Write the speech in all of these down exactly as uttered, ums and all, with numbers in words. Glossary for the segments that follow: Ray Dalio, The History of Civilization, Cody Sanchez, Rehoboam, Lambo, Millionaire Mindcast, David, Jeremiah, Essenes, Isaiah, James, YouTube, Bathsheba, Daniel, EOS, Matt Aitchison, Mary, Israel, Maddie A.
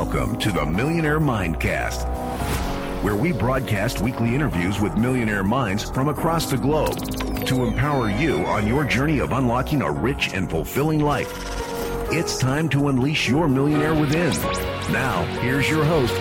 Welcome to the Millionaire Mindcast, where we broadcast weekly interviews with millionaire minds from across the globe to empower you on your journey of unlocking a rich and fulfilling life. It's time to unleash your millionaire within. Now, here's your host,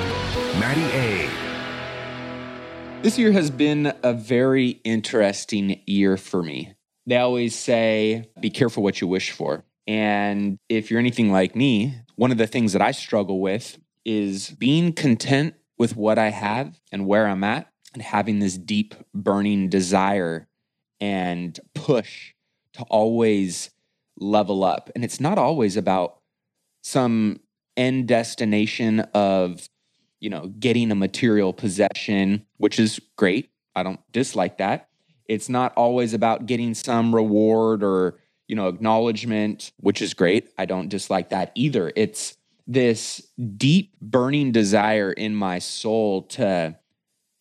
Maddie A. This year has been a very interesting year for me. They always say, be careful what you wish for. And if you're anything like me, one of the things that I struggle with is being content with what I have and where I'm at, and having this deep burning desire and push to always level up. And it's not always about some end destination of, you know, getting a material possession, which is great. I don't dislike that. It's not always about getting some reward or, you know, acknowledgement, which is great. I don't dislike that either. It's this deep burning desire in my soul to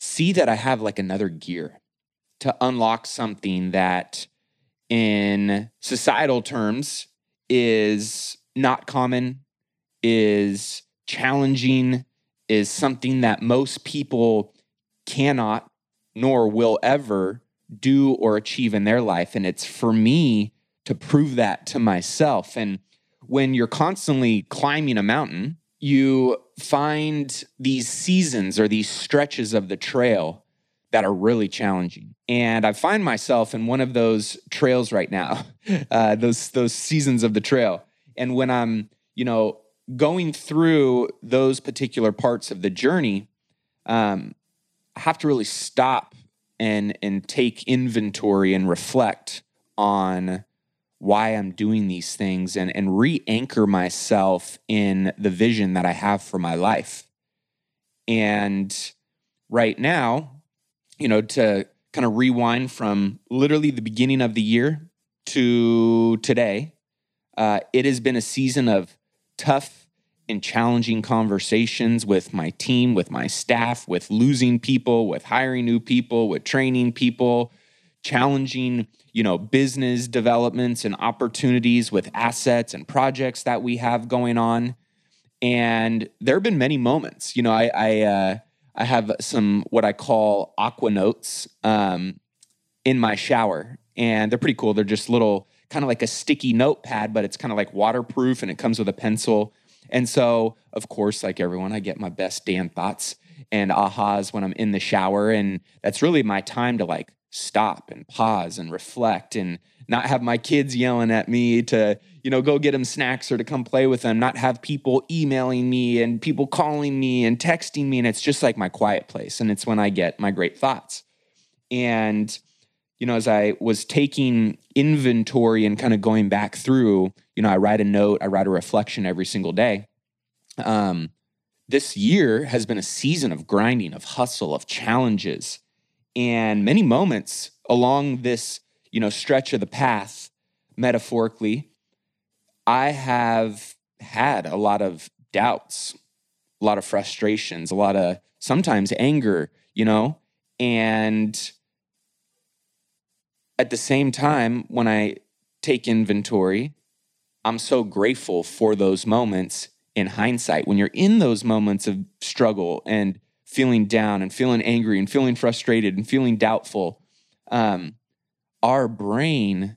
see that I have like another gear, to unlock something that in societal terms is not common, is challenging, is something that most people cannot nor will ever do or achieve in their life. And it's for me to prove that to myself. And when you're constantly climbing a mountain, you find these seasons or these stretches of the trail that are really challenging. And I find myself in one of those trails right now, uh, those those seasons of the trail. And when I'm, you know, going through those particular parts of the journey, um, I have to really stop and and take inventory and reflect on why I'm doing these things and, and re-anchor myself in the vision that I have for my life. And right now, you know, to kind of rewind from literally the beginning of the year to today, uh, it has been a season of tough and challenging conversations with my team, with my staff, with losing people, with hiring new people, with training people, challenging, you know, business developments and opportunities with assets and projects that we have going on. And there have been many moments. You know, I I, uh, I have some what I call aqua notes um, in my shower, and they're pretty cool. They're just little, kind of like a sticky notepad, but it's kind of like waterproof, and it comes with a pencil. And so, of course, like everyone, I get my best damn thoughts and ahas when I'm in the shower, and that's really my time to like stop and pause and reflect and not have my kids yelling at me to, you know, go get them snacks or to come play with them, not have people emailing me and people calling me and texting me. And it's just like my quiet place. And it's when I get my great thoughts. And, you know, as I was taking inventory and kind of going back through, you know, I write a note, I write a reflection every single day. Um, this year has been a season of grinding, of hustle, of challenges. And many moments along this, you know, stretch of the path, metaphorically, I have had a lot of doubts, a lot of frustrations, a lot of sometimes anger, you know. And at the same time, when I take inventory, I'm so grateful for those moments in hindsight. When you're in those moments of struggle and feeling down and feeling angry and feeling frustrated and feeling doubtful, um, our brain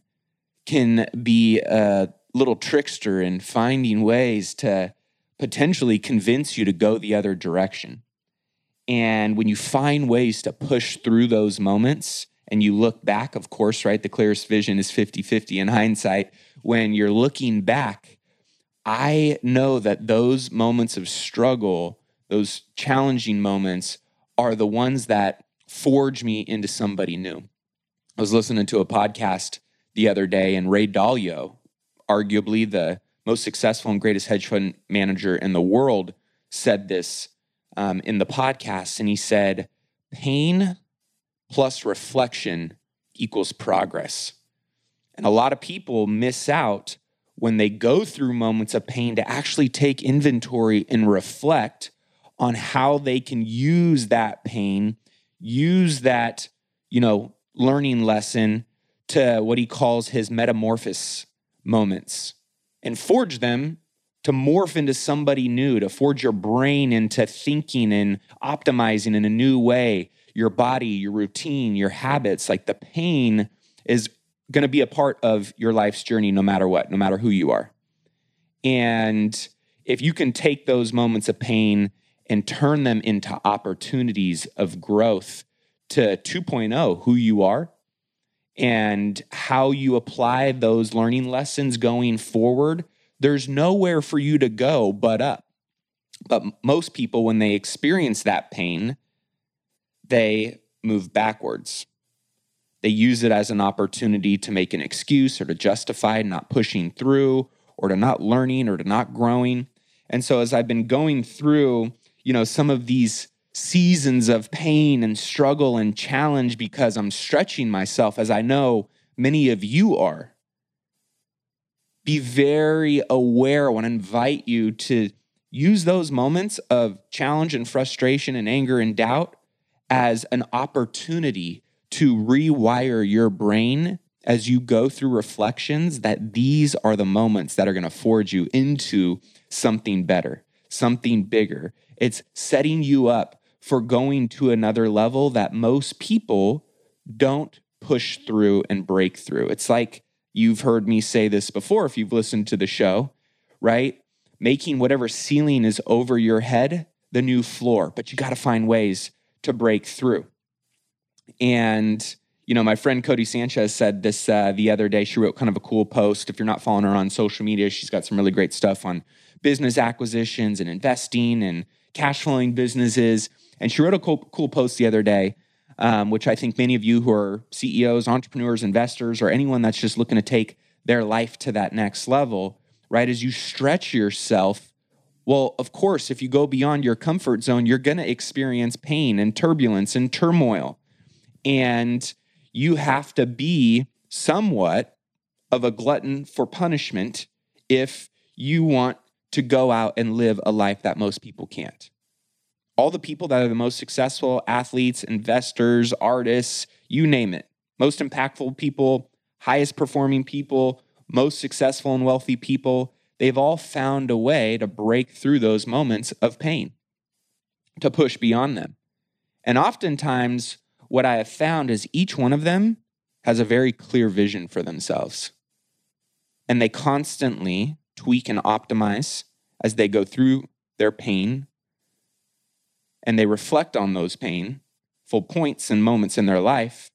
can be a little trickster in finding ways to potentially convince you to go the other direction. And when you find ways to push through those moments and you look back, of course, right, the clearest vision is fifty-fifty in hindsight. When you're looking back, I know that those moments of struggle, those challenging moments, are the ones that forge me into somebody new. I was listening to a podcast the other day, and Ray Dalio, arguably the most successful and greatest hedge fund manager in the world, said this um, in the podcast, and he said, pain plus reflection equals progress. And a lot of people miss out when they go through moments of pain to actually take inventory and reflect on how they can use that pain, use that, you know, learning lesson to what he calls his metamorphosis moments and forge them to morph into somebody new, to forge your brain into thinking and optimizing in a new way, your body, your routine, your habits, like the pain is going to be a part of your life's journey no matter what, no matter who you are. And if you can take those moments of pain and turn them into opportunities of growth to two point oh, who you are and how you apply those learning lessons going forward, there's nowhere for you to go but up. But most people, when they experience that pain, they move backwards. They use it as an opportunity to make an excuse or to justify not pushing through or to not learning or to not growing. And so as I've been going through, you know, some of these seasons of pain and struggle and challenge because I'm stretching myself, as I know many of you are, be very aware. I want to invite you to use those moments of challenge and frustration and anger and doubt as an opportunity to rewire your brain as you go through reflections that these are the moments that are going to forge you into something better, something bigger. It's setting you up for going to another level that most people don't push through and break through. It's like, you've heard me say this before if you've listened to the show, right? Making whatever ceiling is over your head the new floor, but you got to find ways to break through. And, you know, my friend Cody Sanchez said this uh, the other day. She wrote kind of a cool post. If you're not following her on social media, she's got some really great stuff on business acquisitions and investing and cash flowing businesses. And she wrote a cool, cool post the other day, Um, which I think many of you who are C E Os, entrepreneurs, investors, or anyone that's just looking to take their life to that next level, right? As you stretch yourself, well, of course, if you go beyond your comfort zone, you're going to experience pain and turbulence and turmoil. And you have to be somewhat of a glutton for punishment if you want to go out and live a life that most people can't. All the people that are the most successful, athletes, investors, artists, you name it, most impactful people, highest performing people, most successful and wealthy people, they've all found a way to break through those moments of pain, to push beyond them. And oftentimes, what I have found is each one of them has a very clear vision for themselves. And they constantly tweak and optimize as they go through their pain, and they reflect on those painful points and moments in their life,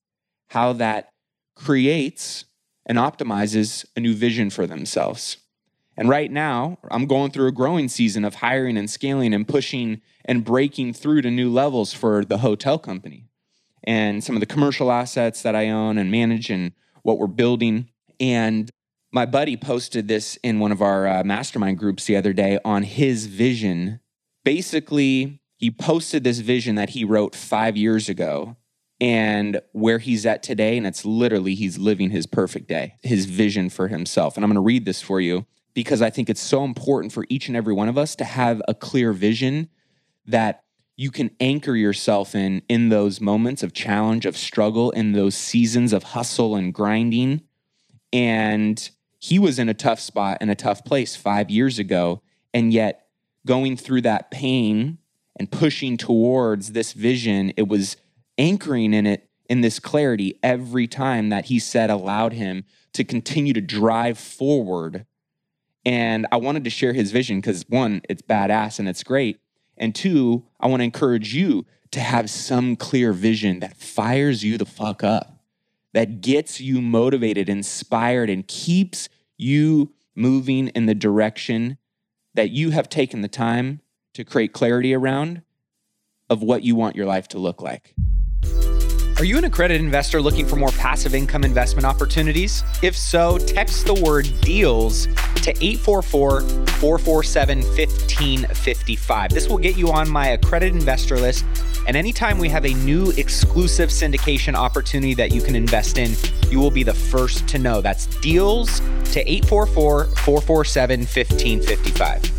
how that creates and optimizes a new vision for themselves. And right now, I'm going through a growing season of hiring and scaling and pushing and breaking through to new levels for the hotel company and some of the commercial assets that I own and manage and what we're building. And my buddy posted this in one of our uh, mastermind groups the other day on his vision. Basically, he posted this vision that he wrote five years ago and where he's at today. And it's literally, he's living his perfect day, his vision for himself. And I'm going to read this for you because I think it's so important for each and every one of us to have a clear vision that you can anchor yourself in, in those moments of challenge, of struggle, in those seasons of hustle and grinding. And he was in a tough spot and a tough place five years ago. And yet going through that pain and pushing towards this vision, it was anchoring in it, in this clarity every time that he said allowed him to continue to drive forward. And I wanted to share his vision because one, it's badass and it's great. And two, I want to encourage you to have some clear vision that fires you the fuck up, that gets you motivated, inspired, and keeps you moving in the direction that you have taken the time to create clarity around of what you want your life to look like. Are you an accredited investor looking for more passive income investment opportunities? If so, text the word DEALS to eight four four, four four seven, one five five five. This will get you on my accredited investor list. And anytime we have a new exclusive syndication opportunity that you can invest in, you will be the first to know. That's DEALS to eight four four, four four seven, one five five five.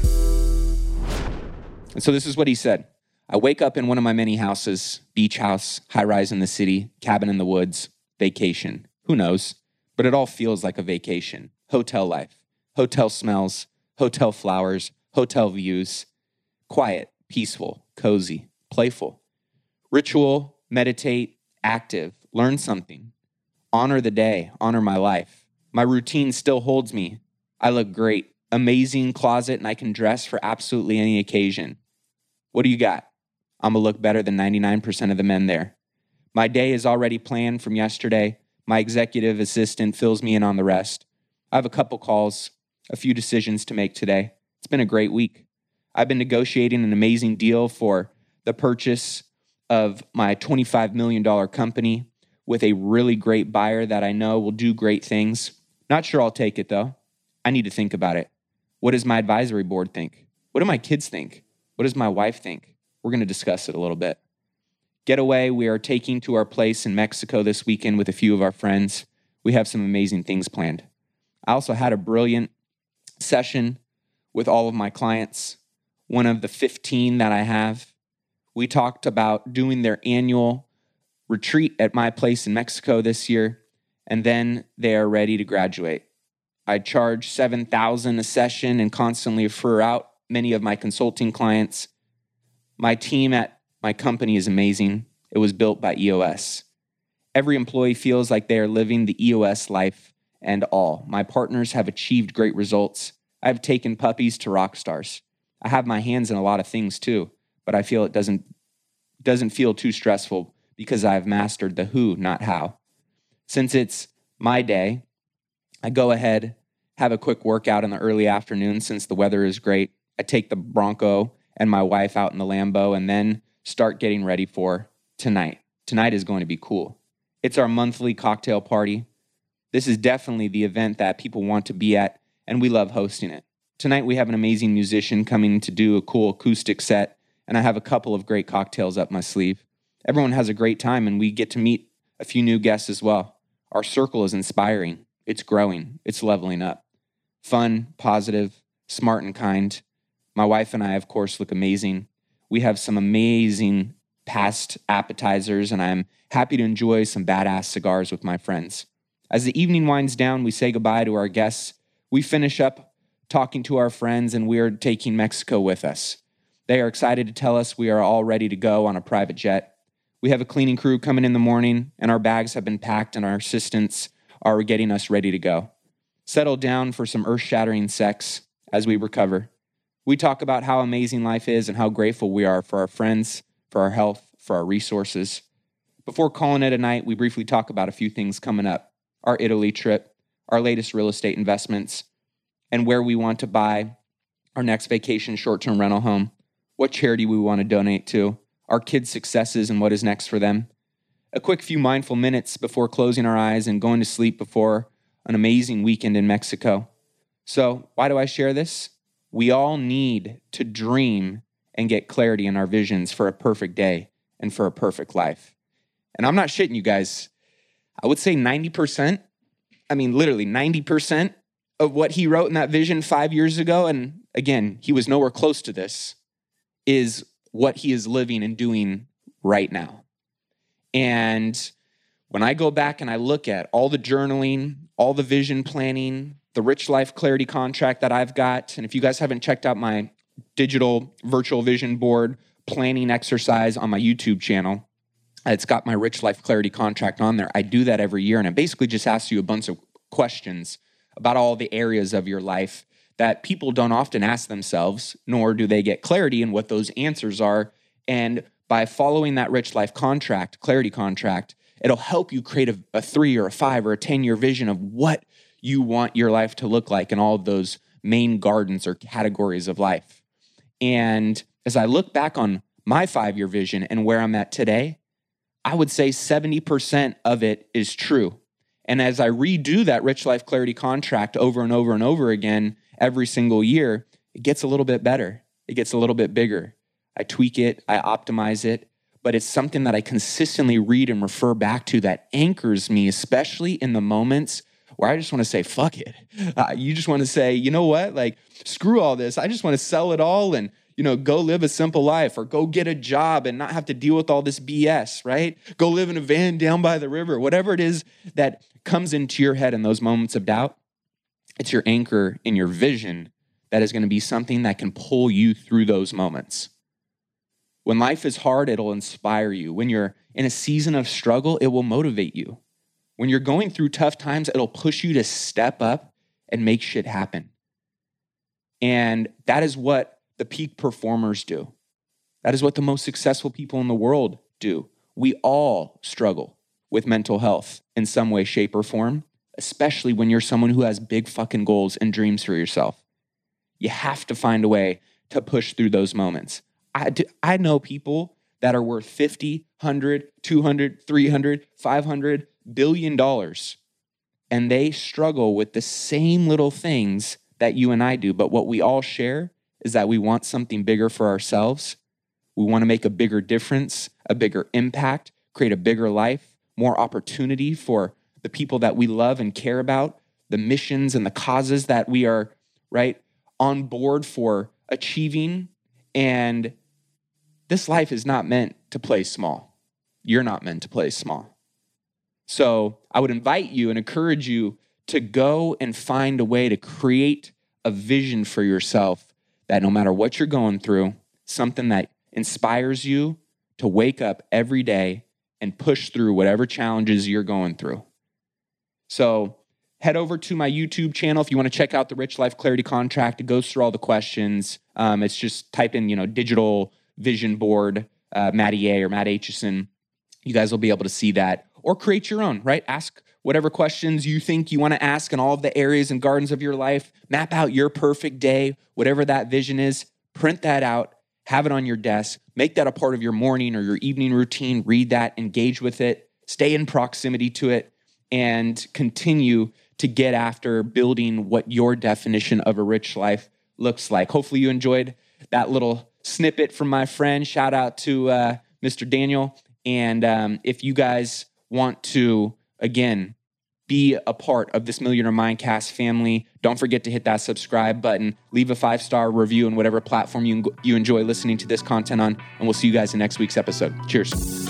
And so this is what he said. I wake up in one of my many houses, beach house, high rise in the city, cabin in the woods, vacation. Who knows? But it all feels like a vacation. Hotel life, hotel smells, hotel flowers, hotel views, quiet, peaceful, cozy, playful. Ritual, meditate, active, learn something. Honor the day, honor my life. My routine still holds me. I look great. Amazing closet, and I can dress for absolutely any occasion. What do you got? I'm gonna look better than ninety-nine percent of the men there. My day is already planned from yesterday. My executive assistant fills me in on the rest. I have a couple calls, a few decisions to make today. It's been a great week. I've been negotiating an amazing deal for the purchase of my twenty-five million dollars company with a really great buyer that I know will do great things. Not sure I'll take it though. I need to think about it. What does my advisory board think? What do my kids think? What does my wife think? We're going to discuss it a little bit. Getaway, we are taking to our place in Mexico this weekend with a few of our friends. We have some amazing things planned. I also had a brilliant session with all of my clients, one of the fifteen that I have. We talked about doing their annual retreat at my place in Mexico this year, and then they are ready to graduate. I charge seven thousand dollars a session and constantly refer out many of my consulting clients. My team at my company is amazing. It was built by E O S. Every employee feels like they are living the E O S life and all. My partners have achieved great results. I've taken puppies to rock stars. I have my hands in a lot of things too, but I feel it doesn't, doesn't feel too stressful because I've mastered the who, not how. Since it's my day, I go ahead, have a quick workout in the early afternoon since the weather is great. I take the Bronco and my wife out in the Lambo and then start getting ready for tonight. Tonight is going to be cool. It's our monthly cocktail party. This is definitely the event that people want to be at, and we love hosting it. Tonight we have an amazing musician coming to do a cool acoustic set, and I have a couple of great cocktails up my sleeve. Everyone has a great time, and we get to meet a few new guests as well. Our circle is inspiring. It's growing. It's leveling up. Fun, positive, smart, and kind. My wife and I, of course, look amazing. We have some amazing past appetizers, and I'm happy to enjoy some badass cigars with my friends. As the evening winds down, we say goodbye to our guests. We finish up talking to our friends, and we are taking Mexico with us. They are excited to tell us we are all ready to go on a private jet. We have a cleaning crew coming in the morning, and our bags have been packed, and our assistants are getting us ready to go. Settle down for some earth-shattering sex as we recover. We talk about how amazing life is and how grateful we are for our friends, for our health, for our resources. Before calling it a night, we briefly talk about a few things coming up. Our Italy trip, our latest real estate investments, and where we want to buy our next vacation short-term rental home, what charity we want to donate to, our kids' successes and what is next for them. A quick few mindful minutes before closing our eyes and going to sleep before an amazing weekend in Mexico. So, why do I share this? We all need to dream and get clarity in our visions for a perfect day and for a perfect life. And I'm not shitting you guys. I would say ninety percent, I mean literally ninety percent of what he wrote in that vision five years ago, and again, he was nowhere close to this, is what he is living and doing right now. And when I go back and I look at all the journaling, all the vision planning, the Rich Life Clarity Contract that I've got, and if you guys haven't checked out my digital virtual vision board planning exercise on my YouTube channel, it's got my Rich Life Clarity Contract on there. I do that every year, and it basically just asks you a bunch of questions about all the areas of your life that people don't often ask themselves, nor do they get clarity in what those answers are. And by following that Rich Life contract, clarity contract, it'll help you create a, a three or a five or a ten-year vision of what you want your life to look like in all of those main gardens or categories of life. And as I look back on my five-year vision and where I'm at today, I would say seventy percent of it is true. And as I redo that Rich Life Clarity contract over and over and over again every single year, it gets a little bit better. It gets a little bit bigger. I tweak it, I optimize it, but it's something that I consistently read and refer back to that anchors me, especially in the moments where I just want to say, fuck it. Uh, you just want to say, you know what? Like, screw all this. I just want to sell it all and, you know, go live a simple life or go get a job and not have to deal with all this B S, right? Go live in a van down by the river, whatever it is that comes into your head in those moments of doubt. It's your anchor in your vision that is going to be something that can pull you through those moments. When life is hard, it'll inspire you. When you're in a season of struggle, it will motivate you. When you're going through tough times, it'll push you to step up and make shit happen. And that is what the peak performers do. That is what the most successful people in the world do. We all struggle with mental health in some way, shape, or form, especially when you're someone who has big fucking goals and dreams for yourself. You have to find a way to push through those moments. I, do, I know people that are worth fifty, one hundred, two hundred, three hundred, five hundred billion dollars, and they struggle with the same little things that you and I do. But what we all share is that we want something bigger for ourselves. We want to make a bigger difference, a bigger impact, create a bigger life, more opportunity for the people that we love and care about, the missions and the causes that we are, right, on board for achieving. And this life is not meant to play small. You're not meant to play small. So I would invite you and encourage you to go and find a way to create a vision for yourself that no matter what you're going through, something that inspires you to wake up every day and push through whatever challenges you're going through. So head over to my YouTube channel if you want to check out the Rich Life Clarity Contract. It goes through all the questions. Um, it's just type in, you know, digital vision board, uh, Maddie A or Matt Aitchison. You guys will be able to see that. Or create your own, right? Ask whatever questions you think you want to ask in all of the areas and gardens of your life. Map out your perfect day, whatever that vision is. Print that out. Have it on your desk. Make that a part of your morning or your evening routine. Read that. Engage with it. Stay in proximity to it. And continue to get after building what your definition of a rich life looks like. Hopefully you enjoyed that little snippet from my friend. Shout out to uh, Mister Daniel. And um, if you guys want to, again, be a part of this Millionaire Mindcast family, don't forget to hit that subscribe button, leave a five-star review on whatever platform you, you enjoy listening to this content on, and we'll see you guys in next week's episode. Cheers.